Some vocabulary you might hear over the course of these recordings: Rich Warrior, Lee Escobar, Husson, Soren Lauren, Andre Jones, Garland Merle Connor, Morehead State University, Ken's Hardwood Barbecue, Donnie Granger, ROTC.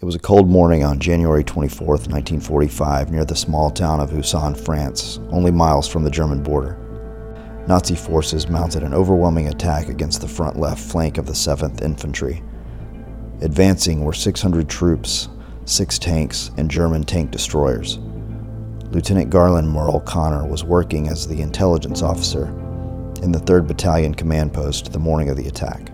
It was a cold morning on January 24, 1945, near the small town of Husson, France, only miles from the German border. Nazi forces mounted an overwhelming attack against the front left flank of the 7th Infantry. Advancing were 600 troops, 6 tanks, and German tank destroyers. Lieutenant Garland Merle Connor was working as the intelligence officer in the 3rd Battalion command post the morning of the attack.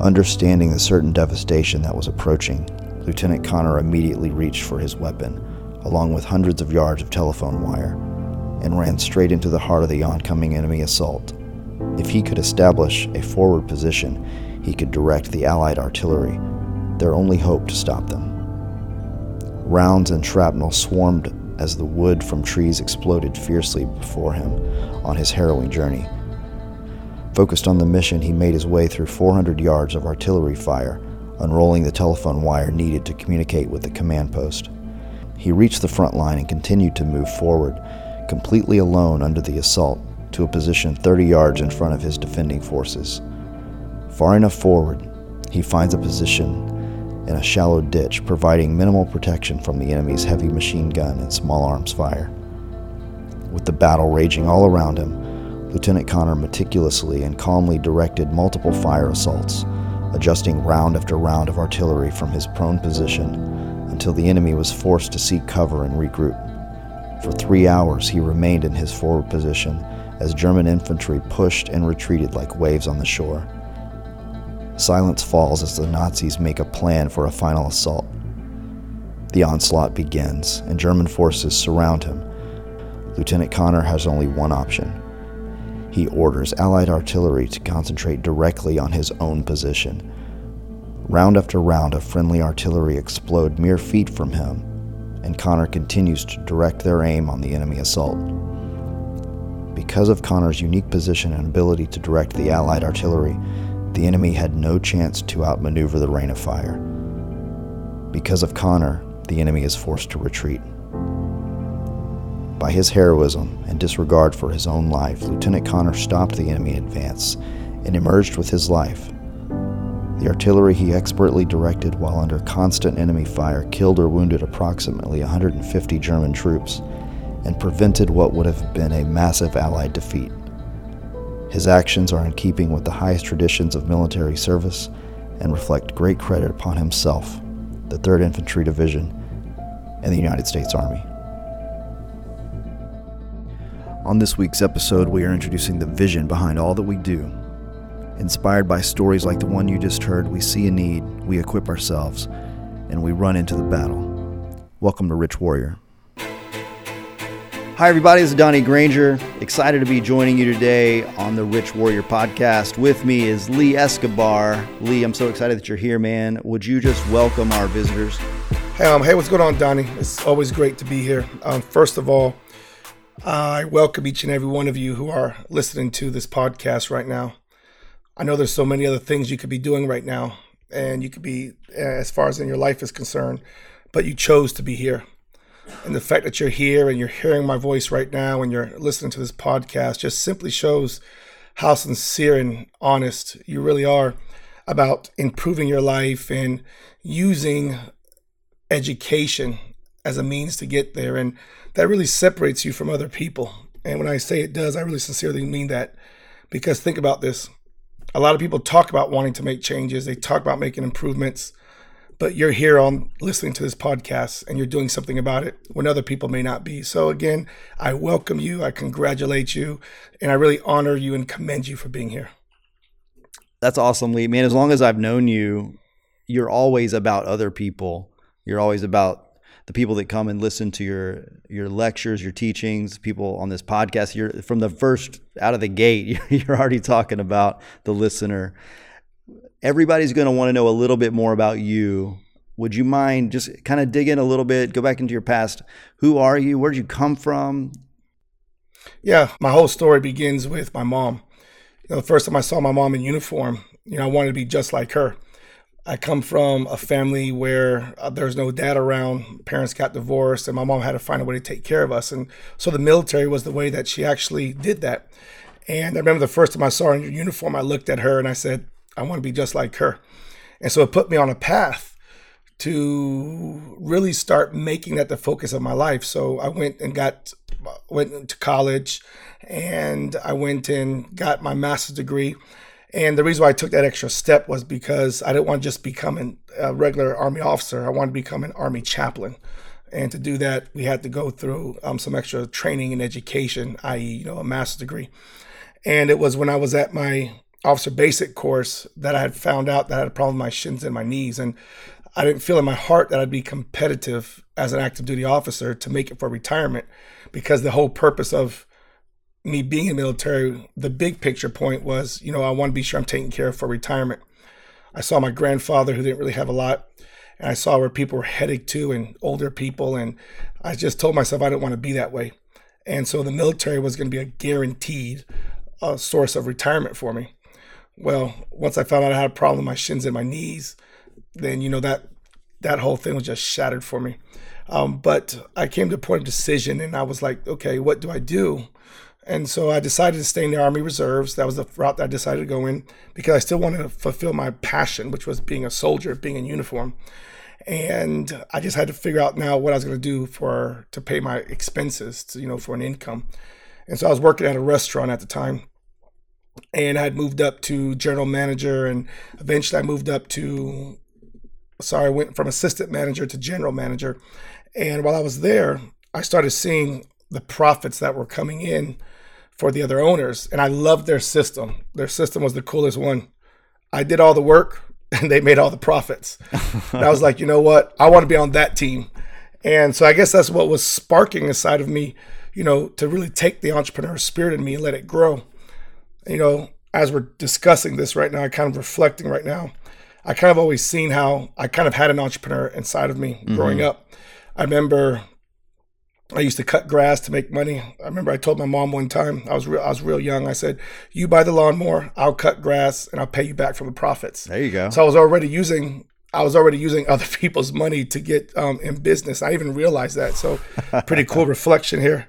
Understanding the certain devastation that was approaching, Lieutenant Connor immediately reached for his weapon, along with hundreds of yards of telephone wire, and ran straight into the heart of the oncoming enemy assault. If he could establish a forward position, he could direct the Allied artillery, their only hope to stop them. Rounds and shrapnel swarmed as the wood from trees exploded fiercely before him on his harrowing journey. Focused on the mission, he made his way through 400 yards of artillery fire, unrolling the telephone wire needed to communicate with the command post. He reached the front line and continued to move forward, completely alone under the assault, to a position 30 yards in front of his defending forces. Far enough forward, he finds a position in a shallow ditch, providing minimal protection from the enemy's heavy machine gun and small arms fire. With the battle raging all around him, Lieutenant Connor meticulously and calmly directed multiple fire assaults, adjusting round after round of artillery from his prone position until the enemy was forced to seek cover and regroup. For 3 hours, he remained in his forward position as German infantry pushed and retreated like waves on the shore. Silence falls as the Nazis make a plan for a final assault. The onslaught begins, and German forces surround him. Lieutenant Connor has only one option. He orders Allied artillery to concentrate directly on his own position. Round after round of friendly artillery explode mere feet from him, and Connor continues to direct their aim on the enemy assault. Because of Connor's unique position and ability to direct the Allied artillery, the enemy had no chance to outmaneuver the rain of fire. Because of Connor, the enemy is forced to retreat. By his heroism and disregard for his own life, Lieutenant Connor stopped the enemy advance and emerged with his life. The artillery he expertly directed while under constant enemy fire killed or wounded approximately 150 German troops and prevented what would have been a massive Allied defeat. His actions are in keeping with the highest traditions of military service and reflect great credit upon himself, the 3rd Infantry Division, and the United States Army. On this week's episode, we are introducing the vision behind all that we do. Inspired by stories like the one you just heard, we see a need, we equip ourselves, and we run into the battle. Welcome to Rich Warrior. Hi, everybody. This is Donnie Granger. Excited to be joining you today on the Rich Warrior podcast. With me is Lee Escobar. Lee, I'm so excited that you're here, man. Would you just welcome our visitors? Hey, what's going on, Donnie? It's always great to be here. First of all, I welcome each and every one of you who are listening to this podcast right now. I know there's so many other things you could be doing right now, and you could be, as far as in your life is concerned, but you chose to be here. And the fact that you're here and you're hearing my voice right now and you're listening to this podcast just simply shows how sincere and honest you really are about improving your life and using education as a means to get there. And that really separates you from other people. And when I say it does, I really sincerely mean that, because think about this. A lot of people talk about wanting to make changes. They talk about making improvements, but you're here on listening to this podcast and you're doing something about it when other people may not be. So again, I welcome you. I congratulate you. And I really honor you and commend you for being here. That's awesome, Lee. Man, as long as I've known you, you're always about other people. You're always about the people that come and listen to your lectures, your teachings, people on this podcast. You're from the first out of the gate, you're already talking about the listener. Everybody's going to want to know a little bit more about you. Would you mind just kind of dig in a little bit, go back into your past? Who are you? Where'd you come from? Yeah, my whole story begins with my mom. You know, the first time I saw my mom in uniform, I wanted to be just like her. I come from a family where there's no dad around. Parents got divorced and my mom had to find a way to take care of us. And so the military was the way that she actually did that. And I remember the first time I saw her in uniform, I looked at her and I said, I want to be just like her. And so it put me on a path to really start making that the focus of my life. So I went to college, and I went and got my master's degree. And the reason why I took that extra step was because I didn't want to just become a regular Army officer. I wanted to become an Army chaplain. And to do that, we had to go through some extra training and education, i.e., a master's degree. And it was when I was at my officer basic course that I had found out that I had a problem with my shins and my knees. And I didn't feel in my heart that I'd be competitive as an active duty officer to make it for retirement, because the whole purpose of me being in the military, the big picture point was, I want to be sure I'm taken care of for retirement. I saw my grandfather, who didn't really have a lot, and I saw where people were headed to, and older people, and I just told myself I didn't want to be that way. And so the military was going to be a guaranteed source of retirement for me. Well, once I found out I had a problem with my shins and my knees, then that whole thing was just shattered for me. But I came to a point of decision, and I was like, okay, what do I do? And so I decided to stay in the Army Reserves. That was the route that I decided to go in, because I still wanted to fulfill my passion, which was being a soldier, being in uniform. And I just had to figure out now what I was going to do to pay my expenses, for an income. And so I was working at a restaurant at the time, and I had moved up to general manager, and eventually I moved up to, I went from assistant manager to general manager. And while I was there, I started seeing the profits that were coming in for the other owners. And I loved their system. Their system was the coolest one. I did all the work and they made all the profits. And I was like, you know what? I want to be on that team. And so I guess that's what was sparking inside of me, to really take the entrepreneur spirit in me and let it grow. As we're discussing this right now, I kind of reflecting right now, I kind of always seen how I kind of had an entrepreneur inside of me growing up. I remember I used to cut grass to make money. I remember I told my mom one time, I was real young. I said, you buy the lawnmower, I'll cut grass, and I'll pay you back from the profits. There you go. So I was already using other people's money to get in business. I even realized that. So pretty cool reflection here.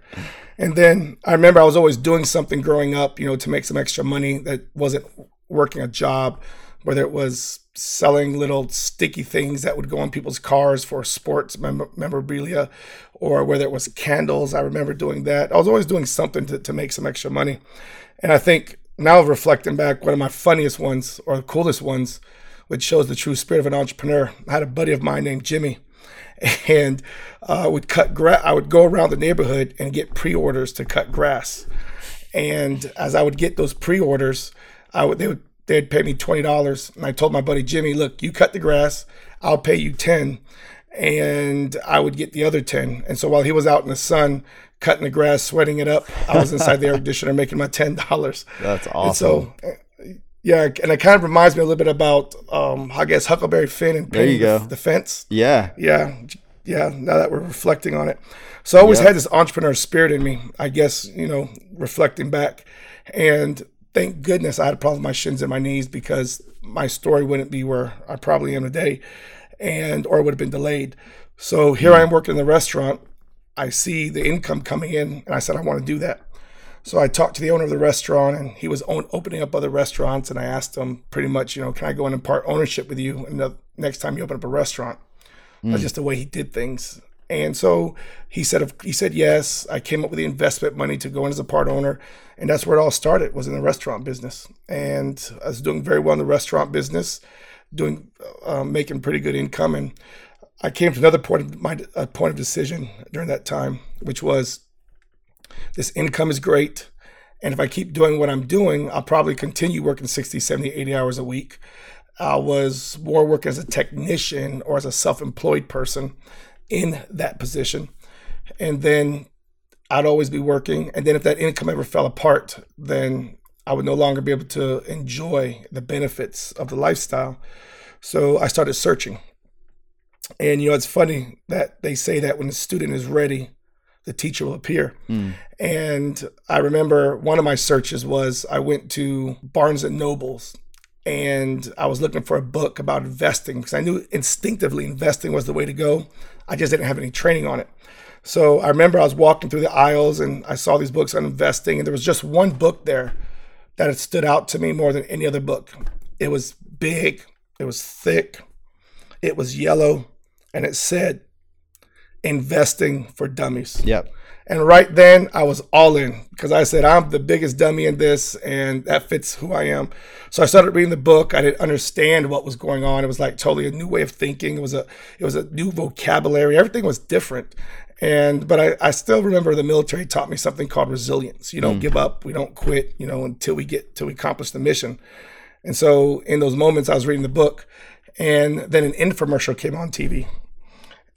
And then I remember I was always doing something growing up, to make some extra money that wasn't working a job, whether it was selling little sticky things that would go on people's cars for sports memorabilia, or whether it was candles. I remember doing that. I was always doing something to make some extra money. And I think now reflecting back, one of my funniest ones or the coolest ones, which shows the true spirit of an entrepreneur. I had a buddy of mine named Jimmy, and I would go around the neighborhood and get pre-orders to cut grass. And as I would get those pre-orders, they'd pay me $20. And I told my buddy Jimmy, look, you cut the grass, I'll pay you 10. And I would get the other 10. And so while he was out in the sun, cutting the grass, sweating it up, I was inside the air conditioner making my $10. That's awesome. And so, yeah. And it kind of reminds me a little bit about, I guess, Huckleberry Finn and Penny the Fence. Yeah. Yeah. Yeah. Now that we're reflecting on it. So I always had this entrepreneur spirit in me, I guess, reflecting back. And thank goodness I had a problem with my shins and my knees, because my story wouldn't be where I probably am today, or would have been delayed. So here I am working in the restaurant. I see the income coming in, and I said, I want to do that. So I talked to the owner of the restaurant, and he was opening up other restaurants, and I asked him pretty much, can I go in and part ownership with you next time you open up a restaurant? That's just the way he did things. And so he said yes. I came up with the investment money to go in as a part owner, and that's where it all started, was in the restaurant business. And I was doing very well in the restaurant business, making pretty good income. And I came to another point of decision during that time, which was, this income is great, and if I keep doing what I'm doing, I'll probably continue working 60, 70, 80 hours a week. I was more working as a technician or as a self-employed person in that position, and then I'd always be working, and then if that income ever fell apart, then I would no longer be able to enjoy the benefits of the lifestyle. So I started searching. And it's funny that they say that when the student is ready, the teacher will appear. And I remember one of my searches was, I went to Barnes and Noble's, and I was looking for a book about investing, because I knew instinctively investing was the way to go. I just didn't have any training on it. So I remember I was walking through the aisles, and I saw these books on investing, and there was just one book there that had stood out to me more than any other book. It was big, it was thick, it was yellow, and it said Investing for Dummies. Yep. And right then I was all in, because I said, I'm the biggest dummy in this, and that fits who I am. So I started reading the book. I didn't understand what was going on. It was like totally a new way of thinking. It was a new vocabulary. Everything was different. But I still remember the military taught me something called resilience. You don't give up. We don't quit, until we accomplish the mission. And so in those moments I was reading the book, and then an infomercial came on TV,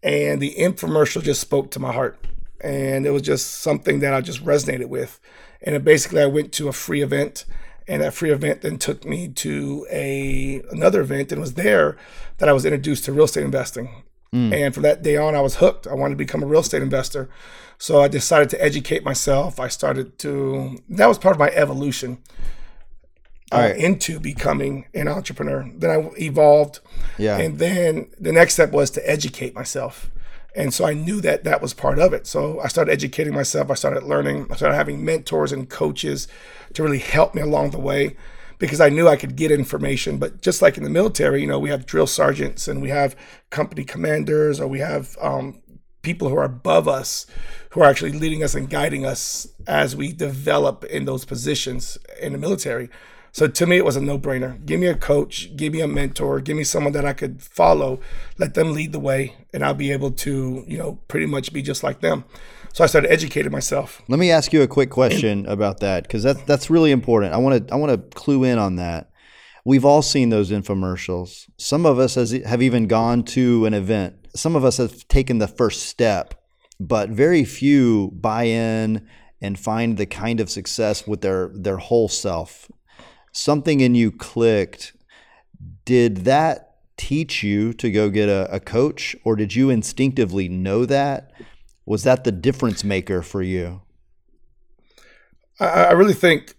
and the infomercial just spoke to my heart. And it was just something that I just resonated with. And then basically I went to a free event, and that free event then took me to another event, and it was there that I was introduced to real estate investing. And from that day on, I was hooked. I wanted to become a real estate investor. So I decided to educate myself. That was part of my evolution into becoming an entrepreneur. Then I evolved. Yeah. And then the next step was to educate myself. And so I knew that was part of it. So I started educating myself. I started learning. I started having mentors and coaches to really help me along the way, because I knew I could get information. But just like in the military, we have drill sergeants, and we have company commanders, or we have people who are above us who are actually leading us and guiding us as we develop in those positions in the military. So to me, it was a no-brainer. Give me a coach, give me a mentor, give me someone that I could follow, let them lead the way, and I'll be able to, pretty much be just like them. So I started educating myself. Let me ask you a quick question about that, because that's really important. I want to clue in on that. We've all seen those infomercials. Some of us have even gone to an event. Some of us have taken the first step, but very few buy in and find the kind of success with their whole self. Something in you clicked. Did that teach you to go get a coach, or did you instinctively know that? Was that the difference maker for you? I really think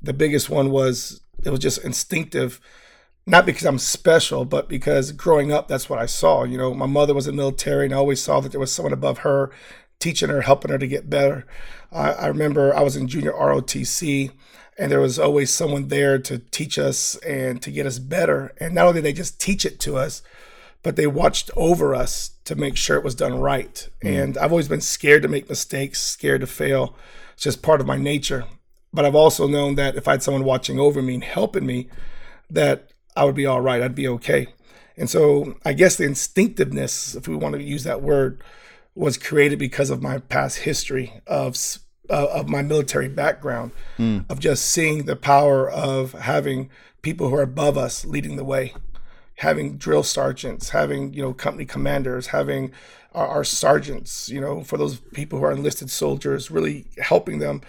the biggest one was, it was just instinctive, not because I'm special, but because growing up, that's what I saw. My mother was in the military, and I always saw that there was someone above her teaching her, helping her to get better. I remember I was in junior ROTC, and there was always someone there to teach us and to get us better. And not only did they just teach it to us, but they watched over us to make sure it was done right. And I've always been scared to make mistakes, scared to fail. It's just part of my nature. But I've also known that if I had someone watching over me and helping me, that I would be all right, I'd be okay. And so I guess the instinctiveness, if we want to use that word, was created because of my past history of my military background, of just seeing the power of having people who are above us leading the way, having drill sergeants, having company commanders, having our sergeants, for those people who are enlisted soldiers, really helping them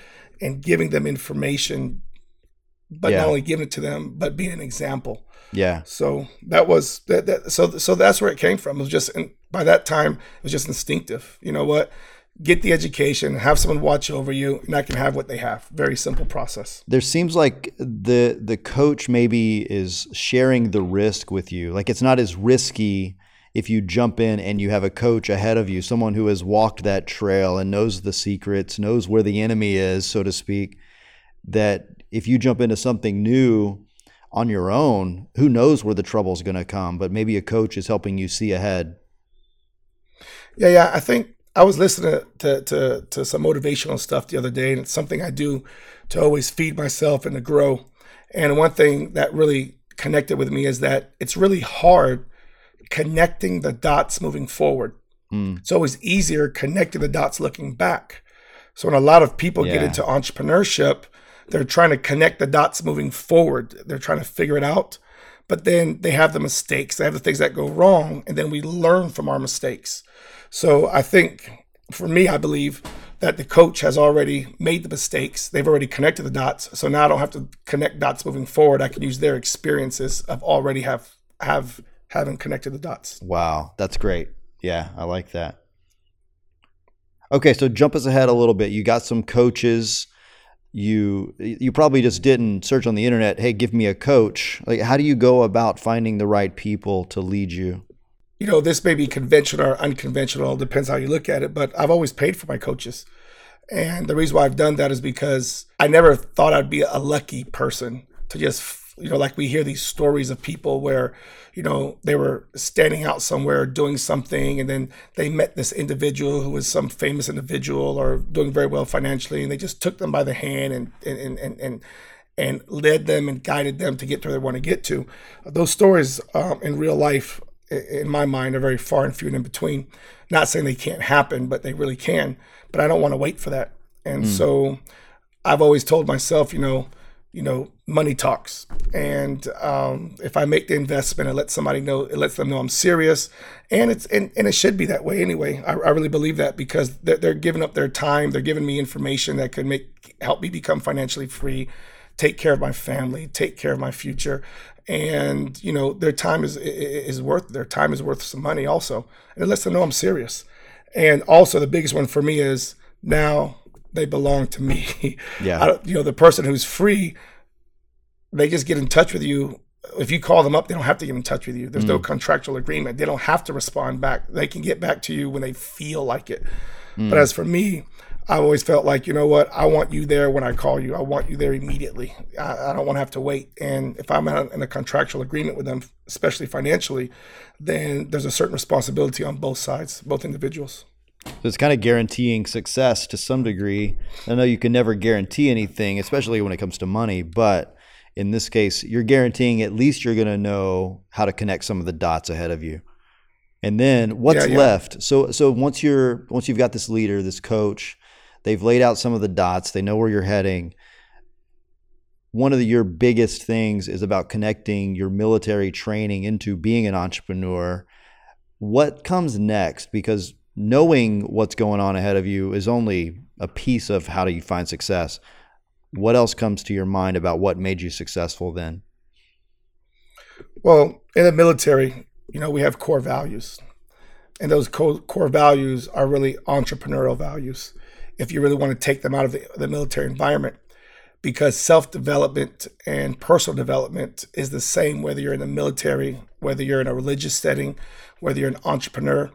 and giving them information, but not only giving it to them, but being an example. Yeah. So that was that. So that's where it came from. It was just, and by that time, it was just instinctive. You know what? Get the education, have someone watch over you, and I can have what they have. Very simple process. There seems like the coach maybe is sharing the risk with you. Like, it's not as risky if you jump in and you have a coach ahead of you, someone who has walked that trail and knows the secrets, knows where the enemy is, so to speak, that if you jump into something new on your own, who knows where the trouble is going to come, but maybe a coach is helping you see ahead. Yeah. I think I was listening to some motivational stuff the other day, and it's something I do to always feed myself and to grow. And one thing that really connected with me is that it's really hard connecting the dots moving forward. It's always easier connecting the dots looking back. So when a lot of people get into entrepreneurship, they're trying to connect the dots moving forward. They're trying to figure it out. But then they have the mistakes. They have the things that go wrong, and then we learn from our mistakes. So I think, for me, I believe that the coach has already made the mistakes. They've already connected the dots. So now I don't have to connect dots moving forward. I can use their experiences of already having connected the dots. Wow, that's great. Yeah, I like that. Okay, so jump us ahead a little bit. You got some coaches. You probably just didn't search on the internet, hey, give me a coach. Like, how do you go about finding the right people to lead you? This may be conventional or unconventional, depends how you look at it, but I've always paid for my coaches. And the reason why I've done that is because I never thought I'd be a lucky person to just you know, like we hear these stories of people where, you know, they were standing out somewhere doing something, and then they met this individual who was some famous individual or doing very well financially, and they just took them by the hand and led them and guided them to get to where they want to get to. Those stories in real life, in my mind, are very far and few and in between. Not saying they can't happen, but they really can. But I don't want to wait for that. And so I've always told myself, you know, money talks. And if I make the investment and let somebody know, it lets them know I'm serious. And it should be that way anyway. I really believe that, because they're giving up their time. They're giving me information that could help me become financially free, take care of my family, take care of my future. And, you know, their time is worth some money also. And it lets them know I'm serious. And also the biggest one for me is now they belong to me. Yeah. The person who's free, they just get in touch with you. If you call them up, they don't have to get in touch with you. There's no contractual agreement. They don't have to respond back. They can get back to you when they feel like it. But as for me, I always felt like, you know what, I want you there when I call you. I want you there immediately. I don't want to have to wait. And if I'm in a contractual agreement with them, especially financially, then there's a certain responsibility on both sides, both individuals. So it's kind of guaranteeing success to some degree. I know you can never guarantee anything, especially when it comes to money, but in this case, you're guaranteeing at least you're going to know how to connect some of the dots ahead of you. And then what's left? So once you've got this leader, this coach, they've laid out some of the dots, they know where you're heading. One of your biggest things is about connecting your military training into being an entrepreneur. What comes next? Because knowing what's going on ahead of you is only a piece of how do you find success. What else comes to your mind about what made you successful then? Well, in the military, you know, we have core values, and those core values are really entrepreneurial values, if you really want to take them out of the military environment, because self-development and personal development is the same, whether you're in the military, whether you're in a religious setting, whether you're an entrepreneur.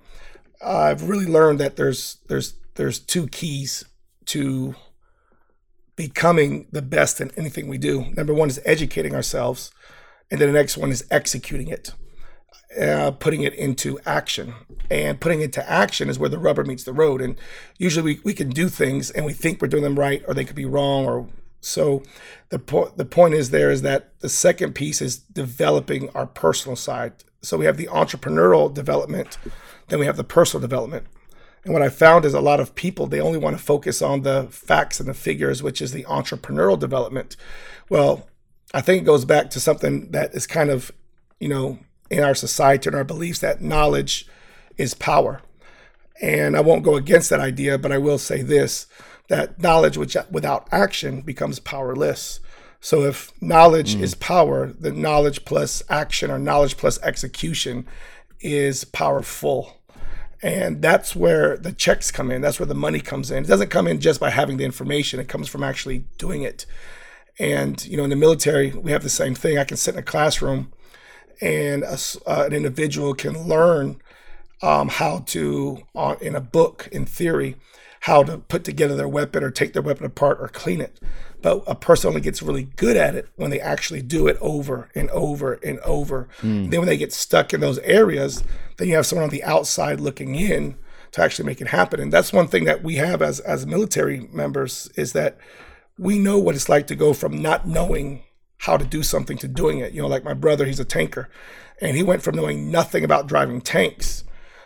I've really learned that there's two keys to becoming the best in anything we do. Number one is educating ourselves, and then the next one is executing it, putting it into action. And putting it into action is where the rubber meets the road. And usually we can do things and we think we're doing them right, or they could be wrong. Or so the point is that the second piece is developing our personal side. So we have the entrepreneurial development, then we have the personal development. And what I found is a lot of people, they only want to focus on the facts and the figures, which is the entrepreneurial development. Well, I think it goes back to something that is kind of, you know, in our society and our beliefs, that knowledge is power. And I won't go against that idea, but I will say this, that knowledge without action becomes powerless. So if knowledge is power, then knowledge plus action or knowledge plus execution is powerful. And that's where the checks come in. That's where the money comes in. It doesn't come in just by having the information. It comes from actually doing it. And, you know, in the military, we have the same thing. I can sit in a classroom and an individual can learn how to, in a book, in theory, how to put together their weapon or take their weapon apart or clean it. But a person only gets really good at it when they actually do it over and over and over. Then when they get stuck in those areas, then you have someone on the outside looking in to actually make it happen. And that's one thing that we have as military members, is that we know what it's like to go from not knowing how to do something to doing it. You know, like my brother, he's a tanker, and he went from knowing nothing about driving tanks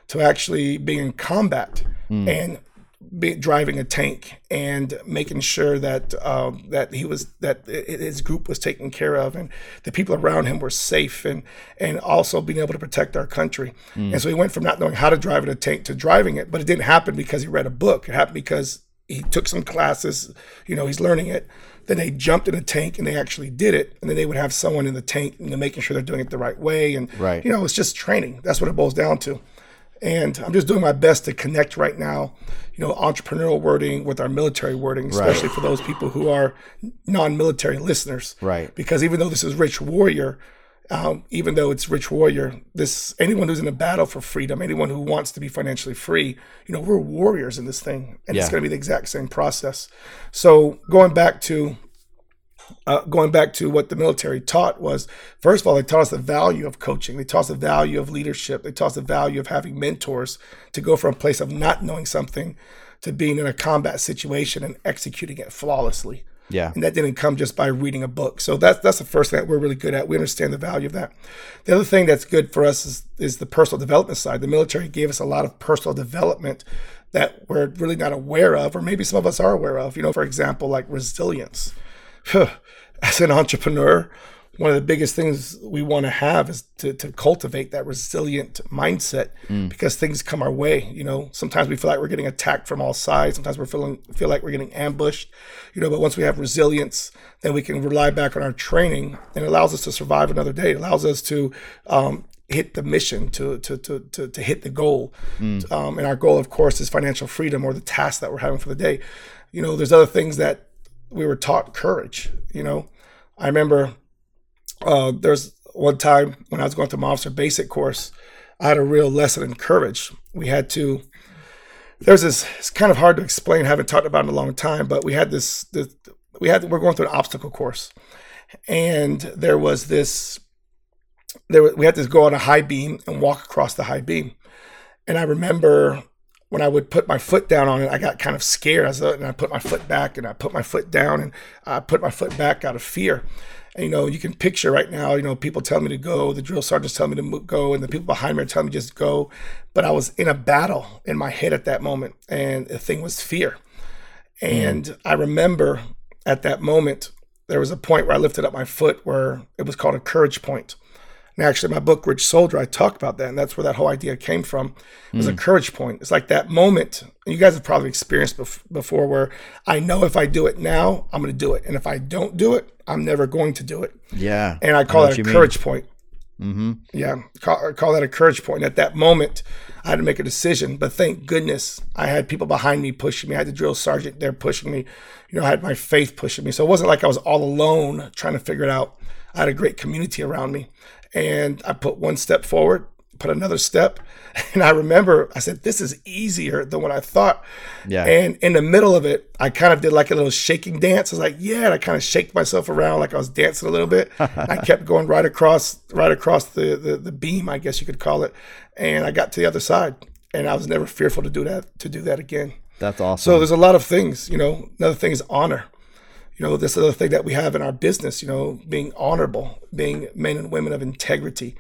to actually being in combat and driving a tank and making sure that that his group was taken care of and the people around him were safe, and also being able to protect our country. And so he went from not knowing how to drive a tank to driving it, but it didn't happen because he read a book. It happened because he took some classes, you know, he's learning it. Then they jumped in a tank and they actually did it. And then they would have someone in the tank and making sure they're doing it the right way. And, you know, it's just training. That's what it boils down to. And I'm just doing my best to connect right now, you know, entrepreneurial wording with our military wording, especially for those people who are non-military listeners. Right. Because even though this is Rich Warrior, anyone who's in a battle for freedom, anyone who wants to be financially free, you know, we're warriors in this thing. And it's going to be the exact same process. So going back to going back to what the military taught was, first of all, they taught us the value of coaching. They taught us the value of leadership. They taught us the value of having mentors to go from a place of not knowing something to being in a combat situation and executing it flawlessly. Yeah. And that didn't come just by reading a book. So that's the first thing that we're really good at. We understand the value of that. The other thing that's good for us is the personal development side. The military gave us a lot of personal development that we're really not aware of, or maybe some of us are aware of. You know, for example, like resilience. As an entrepreneur, one of the biggest things we want to have is to cultivate that resilient mindset because things come our way. You know, sometimes we feel like we're getting attacked from all sides. Sometimes we feel like we're getting ambushed, you know, but once we have resilience, then we can rely back on our training, and it allows us to survive another day. It allows us to hit the mission, to hit the goal. And our goal, of course, is financial freedom, or the task that we're having for the day. You know, there's other things that we were taught. Courage, you know, I remember, there's one time when I was going through my officer basic course, I had a real lesson in courage. We had to, there's this, it's kind of hard to explain, I haven't talked about it in a long time, but we had we're going through an obstacle course, and we had to go on a high beam and walk across the high beam. And I remember when I would put my foot down on it, I got kind of scared. I put my foot back, and I put my foot down, and I put my foot back out of fear. And, you know, you can picture right now, you know, people tell me to go, the drill sergeants tell me to go, and the people behind me are telling me just go. But I was in a battle in my head at that moment, and the thing was fear. And I remember at that moment, there was a point where I lifted up my foot where it was called a courage point. And actually, my book, Rich Soldier, I talk about that, and that's where that whole idea came from. It was a courage point. It's like that moment, and you guys have probably experienced before, where I know if I do it now, I'm going to do it. And if I don't do it, I'm never going to do it. Yeah. And I call that a courage point. Mm-hmm. Yeah. Call that a courage point. And at that moment, I had to make a decision, but thank goodness I had people behind me pushing me. I had the drill sergeant there pushing me. You know, I had my faith pushing me. So it wasn't like I was all alone trying to figure it out. I had a great community around me. And I put one step forward, put another step. And I remember I said, this is easier than what I thought. Yeah. And in the middle of it, I kind of did like a little shaking dance. I was like, yeah. And I kind of shaked myself around like I was dancing a little bit. I kept going right across the beam, I guess you could call it. And I got to the other side, and I was never fearful to do that again. That's awesome. So there's a lot of things, you know. Another thing is honor. You know, this other thing that we have in our business, you know, being honorable, being men and women of integrity.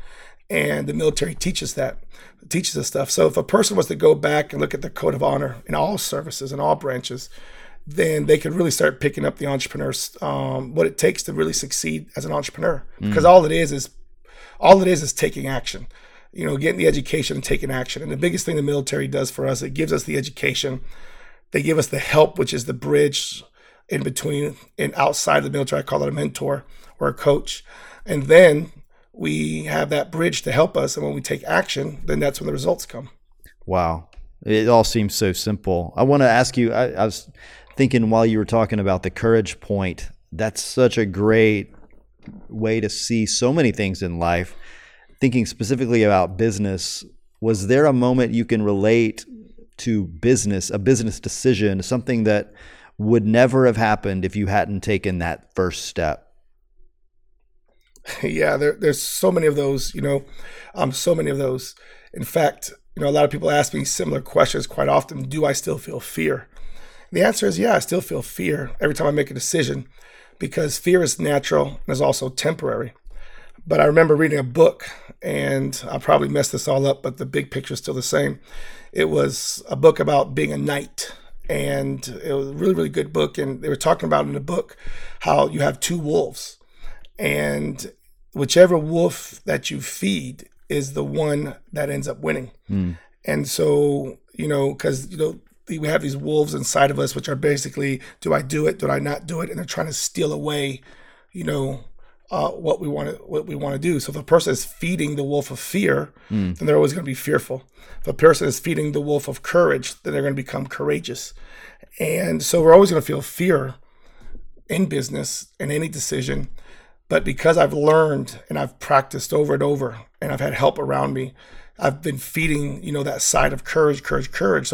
And the military teaches us stuff. So if a person was to go back and look at the code of honor in all services and all branches, then they could really start picking up the entrepreneurs, what it takes to really succeed as an entrepreneur. Because all it is is taking action, you know, getting the education and taking action. And the biggest thing the military does for us, it gives us the education. They give us the help, which is the bridge in between and outside the military. I call it a mentor or a coach. And then we have that bridge to help us. And when we take action, then that's when the results come. Wow. It all seems so simple. I want to ask you, I was thinking while you were talking about the courage point, that's such a great way to see so many things in life. Thinking specifically about business, was there a moment you can relate to business, a business decision, something that would never have happened if you hadn't taken that first step? Yeah, there's so many of those, you know, so many of those. In fact, you know, a lot of people ask me similar questions quite often. Do I still feel fear? The answer is, yeah, I still feel fear every time I make a decision, because fear is natural and is also temporary. But I remember reading a book, and I'll probably mess this all up, but the big picture is still the same. It was a book about being a knight. And it was a really, really good book. And they were talking about in the book how you have two wolves, and whichever wolf that you feed is the one that ends up winning. And so, you know, because, you know, we have these wolves inside of us, which are basically, do I do it? Do I not do it? And they're trying to steal away, you know, what we want to do. So if a person is feeding the wolf of fear, then they're always going to be fearful. If a person is feeding the wolf of courage, then they're going to become courageous. And so we're always going to feel fear in business and any decision. But because I've learned and I've practiced over and over, and I've had help around me, I've been feeding, you know, that side of courage. So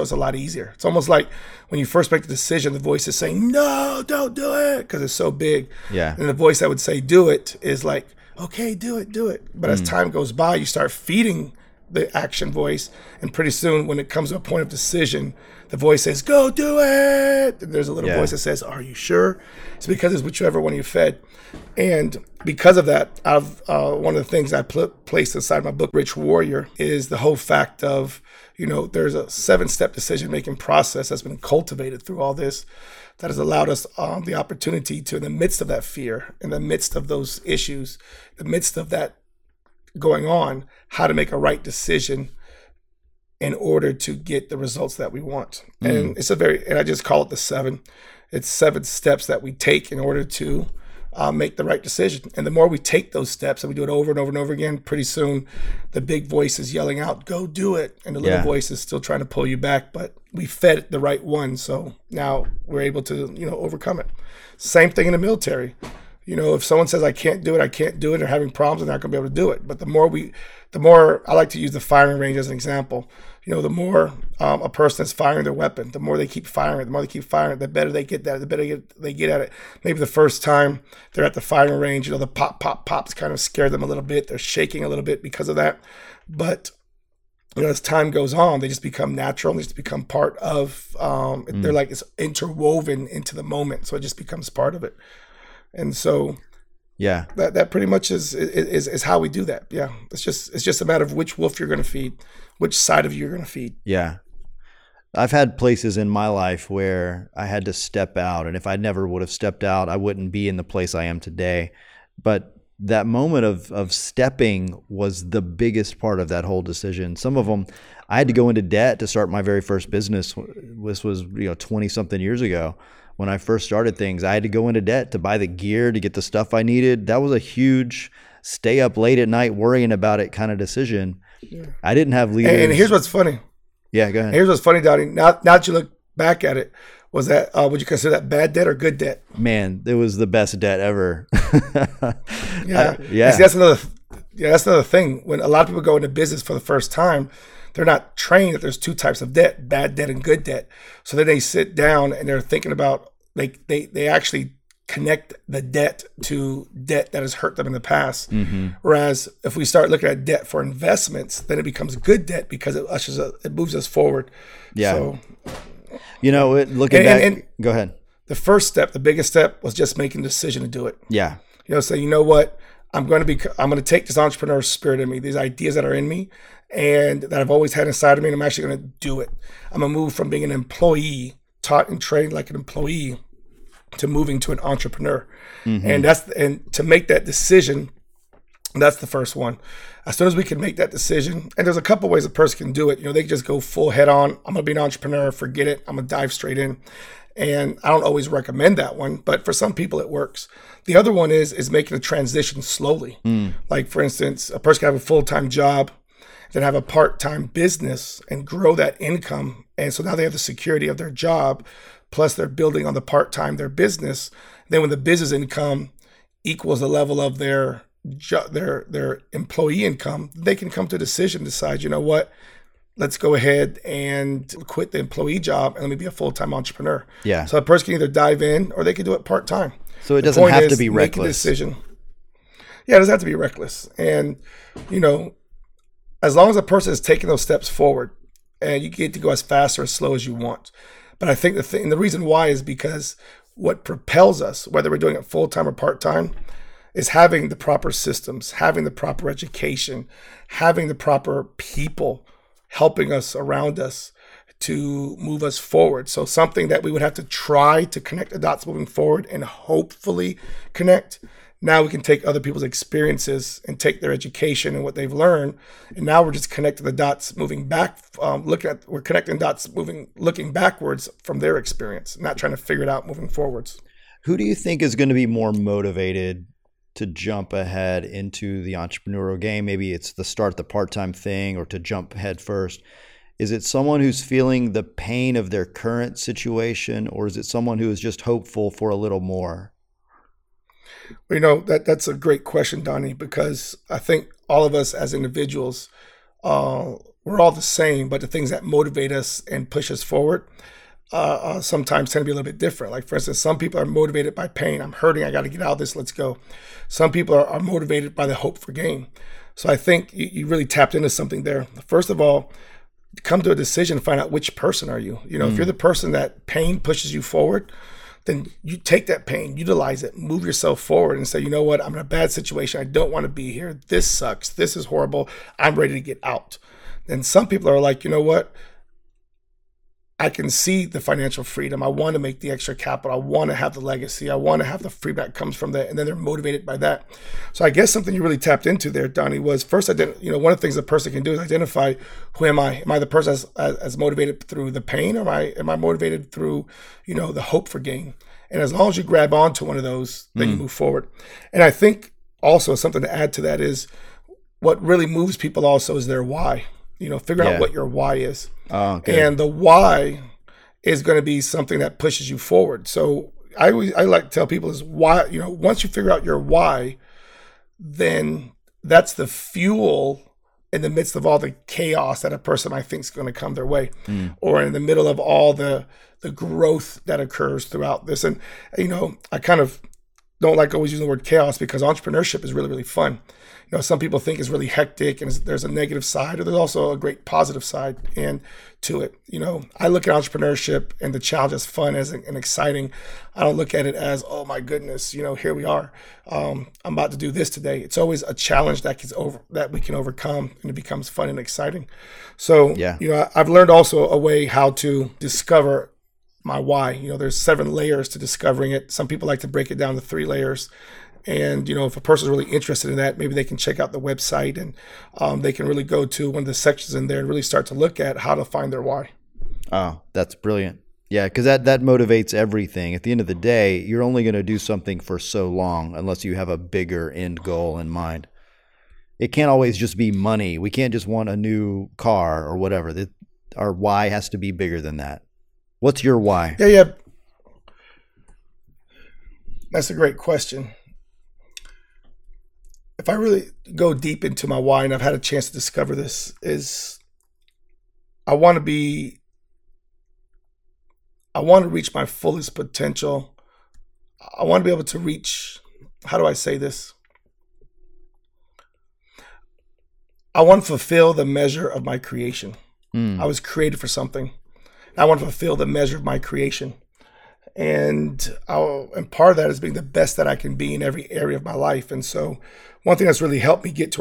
it's a lot easier. It's almost like when you first make the decision, the voice is saying, no, don't do it, because it's so big. Yeah. And the voice that would say, do it, is like, okay, do it. But as time goes by, you start feeding the action voice. And pretty soon when it comes to a point of decision, the voice says, go do it. And there's a little voice that says, are you sure? It's because it's whichever one you fed. And because of that, I've one of the things I placed inside my book, Rich Warrior, is the whole fact of, you know, there's a 7-step decision-making process that's been cultivated through all this that has allowed us the opportunity to, in the midst of that fear, in the midst of those issues, in the midst of that going on, how to make a right decision in order to get the results that we want. And it's and I just call it the 7. It's 7 steps that we take in order to make the right decision. And the more we take those steps and we do it over and over and over again, pretty soon the big voice is yelling out, go do it. And the little voice is still trying to pull you back, but we fed it the right one. So now we're able to, you know, overcome it. Same thing in the military. You know, if someone says, I can't do it, or having problems, they're not going to be able to do it. But the more I like to use the firing range as an example. You know, the more a person is firing their weapon, the more they keep firing, the better they get that, the better they get at it. Maybe the first time they're at the firing range, you know, the pops kind of scare them a little bit. They're shaking a little bit because of that. But, you know, as time goes on, they just become natural. They just become part of, they're like, it's interwoven into the moment. So it just becomes part of it. And so, yeah, that pretty much is how we do that. Yeah, it's just a matter of which wolf you're going to feed, which side of you you're going to feed. Yeah, I've had places in my life where I had to step out, and if I never would have stepped out, I wouldn't be in the place I am today. But that moment of stepping was the biggest part of that whole decision. Some of them, I had to go into debt to start my very first business. This was 20 something years ago. When I first started things, I had to go into debt to buy the gear, to get the stuff I needed. That was a huge stay up late at night worrying about it kind of decision. Yeah. I didn't have leaders. And here's what's funny. Yeah, go ahead. Here's what's funny, Donnie. Now that you look back at it, was that would you consider that bad debt or good debt? Man, it was the best debt ever. Yeah. Yeah. See, that's another thing. When a lot of people go into business for the first time, they're not trained that there's 2 types of debt, bad debt and good debt. So then they sit down and they're thinking about, like, they actually connect the debt to debt that has hurt them in the past. Mm-hmm. Whereas if we start looking at debt for investments, then it becomes good debt because it moves us forward. Yeah. So, looking back, go ahead. The first step, the biggest step, was just making the decision to do it. Yeah. You know what? I'm going to take this entrepreneur spirit in me, these ideas that are in me and that I've always had inside of me, and I'm actually going to do it. I'm going to move from being an employee, taught and trained like an employee, to moving to an entrepreneur. Mm-hmm. And to make that decision, that's the first one. As soon as we can make that decision, and there's a couple ways a person can do it. They can just go full head on. I'm going to be an entrepreneur. Forget it. I'm going to dive straight in. And I don't always recommend that one, but for some people it works. The other one is making a transition slowly. Like, for instance, a person can have a full-time job, then have a part-time business and grow that income. And so now they have the security of their job, plus they're building on the part-time, their business. Then when the business income equals the level of their employee income, they can come to a decision, decide, you know what? Let's go ahead and quit the employee job and let me be a full-time entrepreneur. Yeah. So a person can either dive in or they can do it part-time. So it doesn't have to be reckless. Make a decision. Yeah, it doesn't have to be reckless. And, as long as a person is taking those steps forward, and you get to go as fast or as slow as you want. But I think the reason why is because what propels us, whether we're doing it full-time or part-time, is having the proper systems, having the proper education, having the proper people helping us around us to move us forward. So something that we would have to try to connect the dots moving forward and hopefully connect. Now we can take other people's experiences and take their education and what they've learned. And now we're just connecting the dots moving back, we're connecting dots looking backwards from their experience, not trying to figure it out moving forwards. Who do you think is going to be more motivated to jump ahead into the entrepreneurial game? Maybe it's to start the part-time thing or to jump head first. Is it someone who's feeling the pain of their current situation, or is it someone who is just hopeful for a little more? That's a great question, Donnie, because I think all of us as individuals we're all the same, but the things that motivate us and push us forward sometimes tend to be a little bit different. Like, for instance, some people are motivated by pain. I'm hurting. I got to get out of this. Let's go. Some people are motivated by the hope for gain. So I think you really tapped into something there. First of all, come to a decision, find out which person are you. You know, if you're the person that pain pushes you forward, then you take that pain, utilize it, move yourself forward and say, you know what, I'm in a bad situation. I don't want to be here. This sucks. This is horrible. I'm ready to get out. And some people are like, you know what? I can see the financial freedom. I want to make the extra capital. I want to have the legacy. I want to have the freedom that comes from that. And then they're motivated by that. So I guess something you really tapped into there, Donnie, was first, one of the things a person can do is identify, who am I? Am I the person as motivated through the pain? Or am I motivated through, the hope for gain? And as long as you grab onto one of those, then you move forward. And I think also something to add to that is what really moves people also is their why. Figure out what your why is. Oh, okay. And the why is going to be something that pushes you forward. So I like to tell people is why, once you figure out your why, then that's the fuel in the midst of all the chaos that a person might think is going to come their way, or in the middle of all the growth that occurs throughout this. And, I kind of don't like always using the word chaos because entrepreneurship is really, really fun. Some people think it's really hectic and there's a negative side, or there's also a great positive side to it. I look at entrepreneurship and the challenge as fun and exciting. I don't look at it as, oh my goodness, here we are. I'm about to do this today. It's always a challenge that we can overcome, and it becomes fun and exciting. So, I've learned also a way how to discover my why. There's 7 layers to discovering it. Some people like to break it down to 3 layers. And, if a person's really interested in that, maybe they can check out the website and they can really go to one of the sections in there and really start to look at how to find their why. Oh, that's brilliant. Yeah, because that motivates everything. At the end of the day, you're only going to do something for so long unless you have a bigger end goal in mind. It can't always just be money. We can't just want a new car or whatever. Our why has to be bigger than that. What's your why? Yeah. That's a great question. If I really go deep into my why, and I've had a chance to discover this, is I want to reach my fullest potential. I want to be able to reach, how do I say this? I want to fulfill the measure of my creation. I was created for something. I want to fulfill the measure of my creation. And part of that is being the best that I can be in every area of my life. And so one thing that's really helped me get to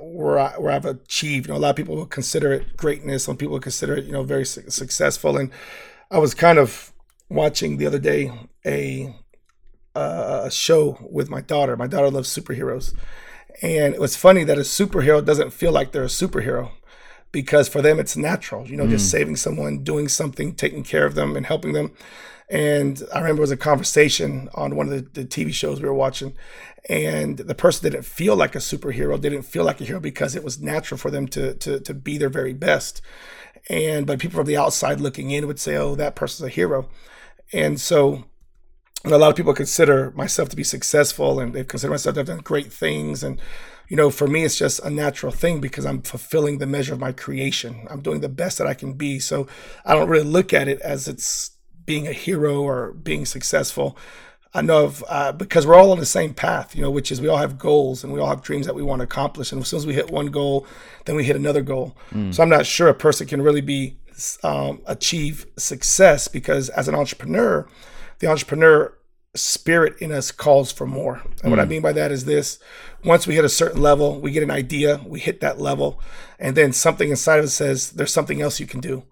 where I've achieved, a lot of people will consider it greatness. Some people will consider it, very successful. And I was kind of watching the other day a show with my daughter. My daughter loves superheroes. And it was funny that a superhero doesn't feel like they're a superhero, because for them it's natural, just saving someone, doing something, taking care of them and helping them. And I remember it was a conversation on one of the TV shows we were watching, and the person didn't feel like a superhero, didn't feel like a hero, because it was natural for them to be their very best. But people from the outside looking in would say, oh, that person's a hero. And so a lot of people consider myself to be successful, and they've considered myself to have done great things. And for me, it's just a natural thing because I'm fulfilling the measure of my creation. I'm doing the best that I can be. So I don't really look at it as it's being a hero or being successful. I know because we're all on the same path, which is we all have goals and we all have dreams that we want to accomplish. And as soon as we hit one goal, then we hit another goal. So I'm not sure a person can really be achieve success, because as an entrepreneur, the entrepreneur spirit in us calls for more. And what I mean by that is this: once we hit a certain level, we get an idea, we hit that level, and then something inside of us says there's something else you can do.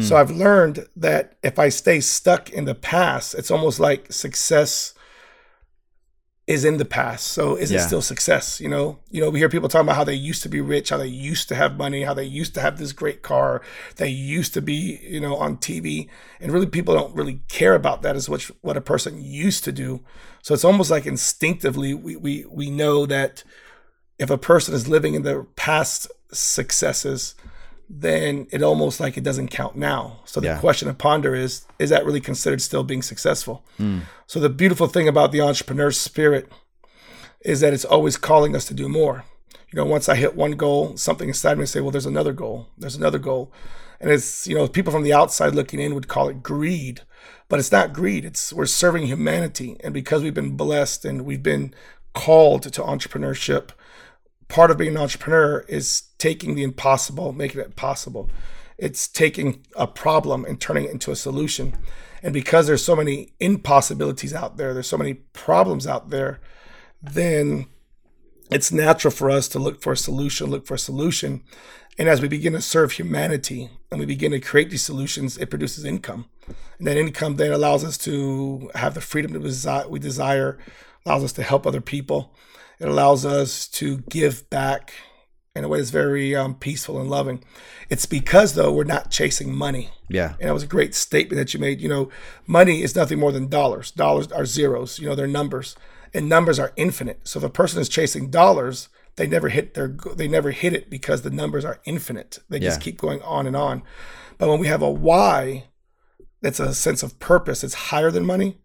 So I've learned that if I stay stuck in the past, it's almost like success is in the past. So is it still success? We hear people talking about how they used to be rich, how they used to have money, how they used to have this great car, they used to be, on TV. And really, people don't really care about that as what a person used to do. So it's almost like instinctively we know that if a person is living in their past successes, then it almost like it doesn't count now. So the question to ponder is that really considered still being successful? So the beautiful thing about the entrepreneur spirit is that it's always calling us to do more. you know, once I hit one goal, something inside me say, well, there's another goal. There's another goal. And it's, you know, people from the outside looking in would call it greed, but it's not greed. It's, we're serving humanity. And because we've been blessed and we've been called to entrepreneurship, part of being an entrepreneur is taking the impossible, making it possible. It's taking a problem and turning it into a solution. And because there's so many impossibilities out there, there's so many problems out there, then it's natural for us to look for a solution. And as we begin to serve humanity and we begin to create these solutions, it produces income. And that income then allows us to have the freedom that we desire, allows us to help other people. It allows us to give back in a way that's very peaceful and loving. It's because, though, we're not chasing money. Yeah. And that was a great statement that you made. You know, money is nothing more than dollars. Dollars are zeros. You know, they're numbers. And numbers are infinite. So if a person is chasing dollars, they never hit it because the numbers are infinite. They just keep going on and on. But when we have a why, that's a sense of purpose. It's higher than money.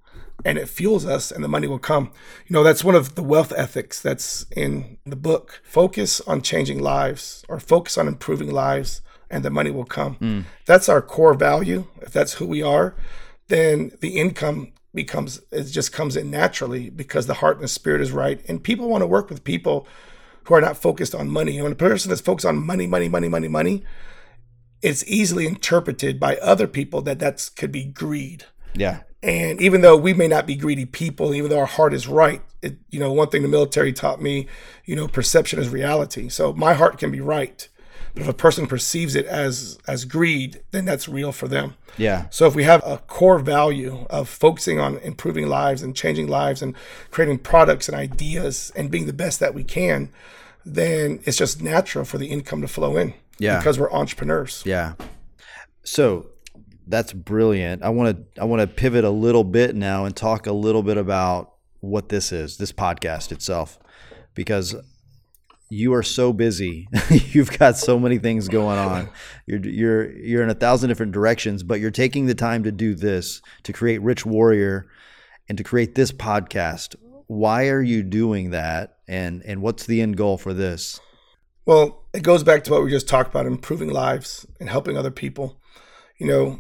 And it fuels us, and the money will come. You know, that's one of the wealth ethics that's in the book. Focus on changing lives, or focus on improving lives, and the money will come. Mm. That's our core value. If that's who we are, then the income comes in naturally because the heart and the spirit is right. And people want to work with people who are not focused on money. And when a person that's focused on money, it's easily interpreted by other people that could be greed. Yeah. And even though we may not be greedy people, even though our heart is right, one thing the military taught me, you know, perception is reality. So my heart can be right, but if a person perceives it as greed, then that's real for them. Yeah. So if we have a core value of focusing on improving lives and changing lives and creating products and ideas and being the best that we can, then it's just natural for the income to flow in. Yeah. Because we're entrepreneurs. Yeah. So that's brilliant. I want to pivot a little bit now and talk a little bit about what this is, this podcast itself, because you are so busy. You've got so many things going on. You're in 1,000 different directions, but you're taking the time to do this, to create Rich Warrior and to create this podcast. Why are you doing that? And what's the end goal for this? Well, it goes back to what we just talked about, improving lives and helping other people. You know,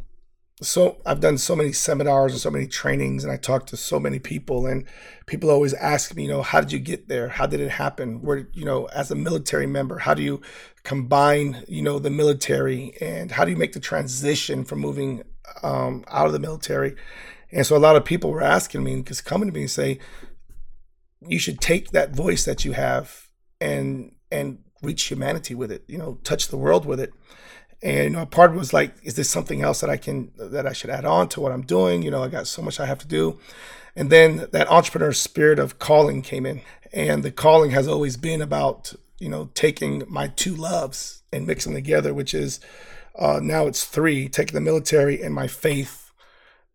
so I've done so many seminars and so many trainings, and I talk to so many people, and people always ask me, you know, how did you get there? How did it happen? Where, you know, as a military member, how do you combine, you know, the military, and how do you make the transition from moving out of the military? And so a lot of people were asking me, because coming to me and say, you should take that voice that you have and reach humanity with it, you know, touch the world with it. And, you know, part of it was like, is this something else that I should add on to what I'm doing? You know, I got so much I have to do. And then that entrepreneur spirit of calling came in. And the calling has always been about, you know, taking my two loves and mixing them together, which is now it's three, taking the military and my faith,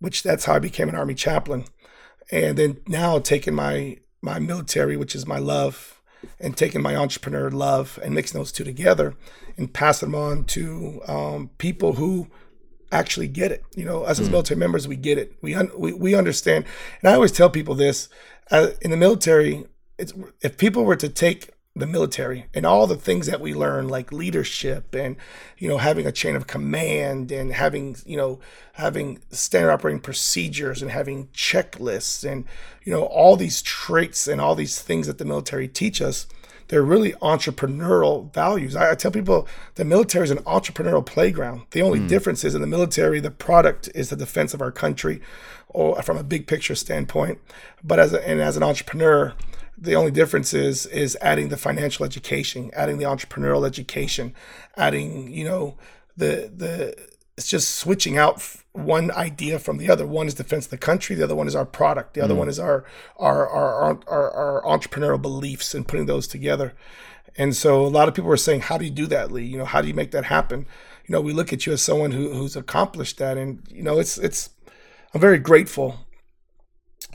which that's how I became an Army chaplain. And then now taking my military, which is my love, and taking my entrepreneur love and mixing those two together and passing them on to people who actually get it. You know, us as military members, we get it. We understand. And I always tell people this, in the military, if people were to take the military and all the things that we learn, like leadership and, you know, having a chain of command and having, you know, having standard operating procedures and having checklists and, you know, all these traits and all these things that the military teach us, they're really entrepreneurial values. I tell people the military is an entrepreneurial playground. The only difference is in the military, the product is the defense of our country or from a big picture standpoint. But as an entrepreneur, the only difference is adding the financial education, adding the entrepreneurial education, adding, you know, it's just switching out one idea from the other. One is defense of the country. The other one is our product. The other one is our entrepreneurial beliefs and putting those together. And so a lot of people were saying, how do you do that, Lee? You know, how do you make that happen? You know, we look at you as someone who's accomplished that. And, you know, I'm very grateful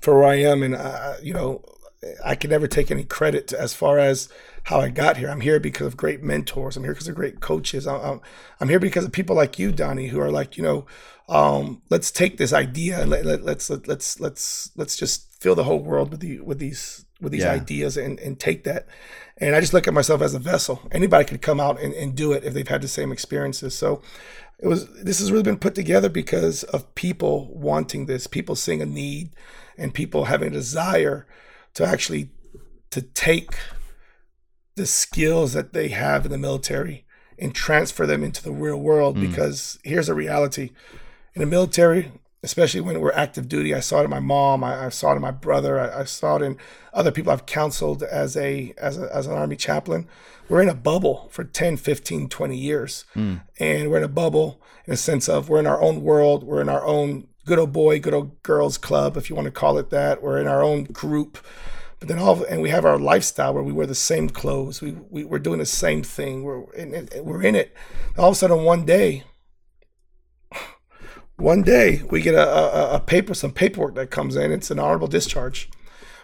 for where I am. And, you know, I can never take any credit as far as how I got here. I'm here because of great mentors. I'm here because of great coaches. I'm here because of people like you, Donnie, who are like, you know, let's take this idea and let's just fill the whole world with these ideas and take that. And I just look at myself as a vessel. Anybody could come out and do it if they've had the same experiences. So this has really been put together because of people wanting this, people seeing a need, and people having a desire to actually to take the skills that they have in the military and transfer them into the real world. Because here's a reality. In the military, especially when we're active duty, I saw it in my mom, I saw it in my brother, I saw it in other people I've counseled as an Army chaplain. We're in a bubble for 10, 15, 20 years. And we're in a bubble in a sense of we're in our own world, we're in our own good old boy, good old girls club, if you want to call it that. We're in our own group. But then we have our lifestyle where we wear the same clothes, we're doing the same thing, we're in it. And all of a sudden, one day we get some paperwork that comes in. It's an honorable discharge,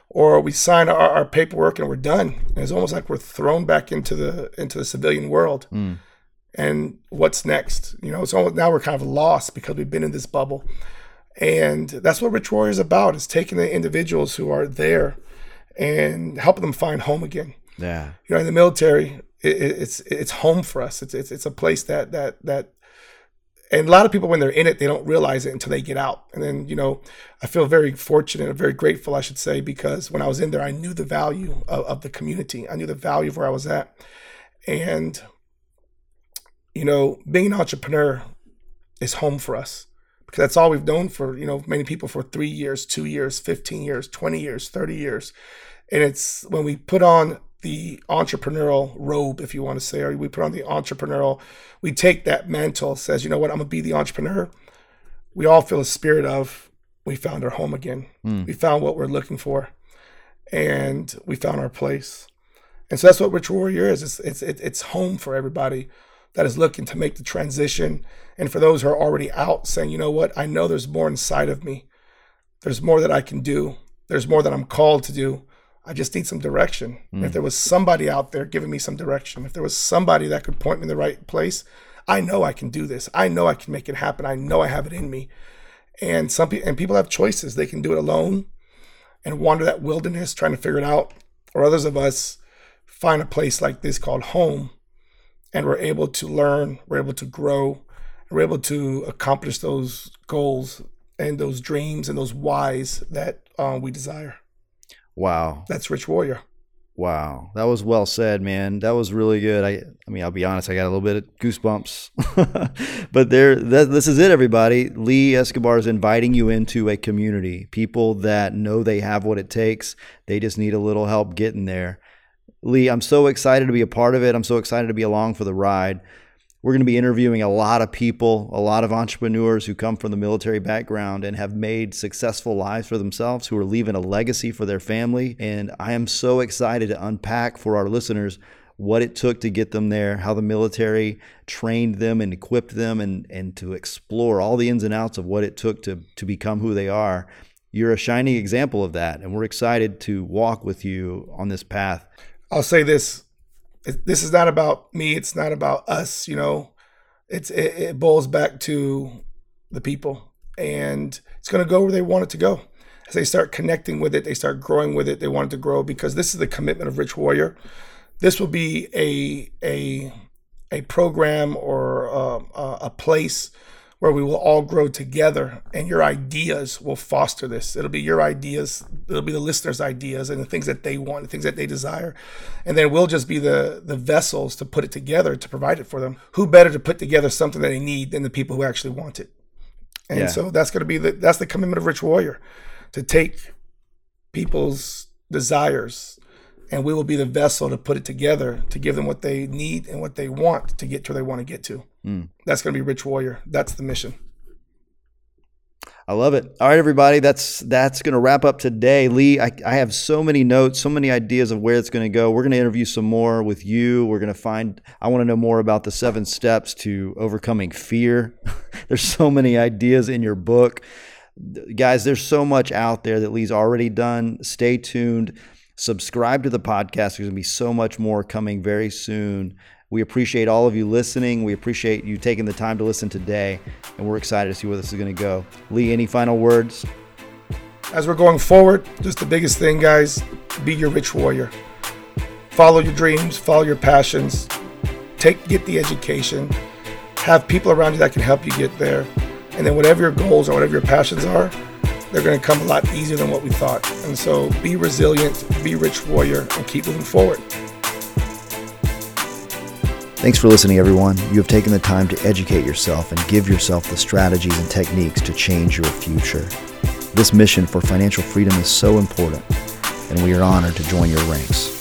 or we sign our paperwork and we're done. And it's almost like we're thrown back into the civilian world. And what's next? It's almost now we're kind of lost because we've been in this bubble. And that's what Rich Warrior is about, is taking the individuals who are there and helping them find home again. Yeah. In the military, it's home for us. It's a place that and a lot of people, when they're in it, they don't realize it until they get out. And then, I feel very fortunate and very grateful, I should say, because when I was in there, I knew the value of the community. I knew the value of where I was at. And, being an entrepreneur is home for us, because that's all we've known for, many people for 3 years, 2 years, 15 years, 20 years, 30 years. And it's when we put on the entrepreneurial robe, if you want to say, or we put on the entrepreneurial, we take that mantle, says, you know what, I'm going to be the entrepreneur. We all feel a spirit of, we found our home again. We found what we're looking for, and we found our place. And so that's what Rich Warrior is. It's home for everybody that is looking to make the transition. And for those who are already out, saying, you know what, I know there's more inside of me. There's more that I can do. There's more that I'm called to do. I just need some direction. If there was somebody out there giving me some direction, if there was somebody that could point me in the right place, I know I can do this. I know I can make it happen. I know I have it in me. And people have choices. They can do it alone and wander that wilderness trying to figure it out. Or others of us find a place like this called home, and we're able to learn, we're able to grow, we're able to accomplish those goals and those dreams and those whys that we desire. Wow. That's Rich Warrior. Wow. That was well said, man. That was really good. I mean, I'll be honest, I got a little bit of goosebumps. But this is it, everybody. Lee Escobar is inviting you into a community. People that know they have what it takes. They just need a little help getting there. Lee, I'm so excited to be a part of it. I'm so excited to be along for the ride. We're going to be interviewing a lot of people, a lot of entrepreneurs who come from the military background and have made successful lives for themselves, who are leaving a legacy for their family. And I am so excited to unpack for our listeners what it took to get them there, how the military trained them and equipped them, and to explore all the ins and outs of what it took to become who they are. You're a shining example of that, and we're excited to walk with you on this path. I'll say this. This is not about me. It's not about us. It boils back to the people, and it's going to go where they want it to go. As they start connecting with it, they start growing with it. They want it to grow, because this is the commitment of Rich Warrior. This will be a program or a place where we will all grow together, and your ideas will foster this. It'll be your ideas. It'll be the listeners' ideas and the things that they want, the things that they desire. And then we'll just be the vessels to put it together, to provide it for them. Who better to put together something that they need than the people who actually want it? And so that's going to be that's the commitment of Rich Warrior, to take people's desires, and we will be the vessel to put it together, to give them what they need and what they want to get to where they want to get to. That's going to be Rich Warrior. That's the mission. I love it. All right, everybody, that's going to wrap up today. Lee, I have so many notes, so many ideas of where it's going to go. We're going to interview some more with you. I want to know more about the 7 steps to overcoming fear. There's so many ideas in your book. Guys, there's so much out there that Lee's already done. Stay tuned. Subscribe to the podcast. There's going to be so much more coming very soon. We appreciate all of you listening. We appreciate you taking the time to listen today, and we're excited to see where this is going to go. Lee, any final words? as we're going forward, just the biggest thing, guys, be your rich warrior. Follow your dreams, follow your passions, get the education, have people around you that can help you get there. And then whatever your goals or whatever your passions are, they're going to come a lot easier than what we thought. And so be resilient, be rich warrior, and keep moving forward. Thanks for listening, everyone. You have taken the time to educate yourself and give yourself the strategies and techniques to change your future. This mission for financial freedom is so important, and we are honored to join your ranks.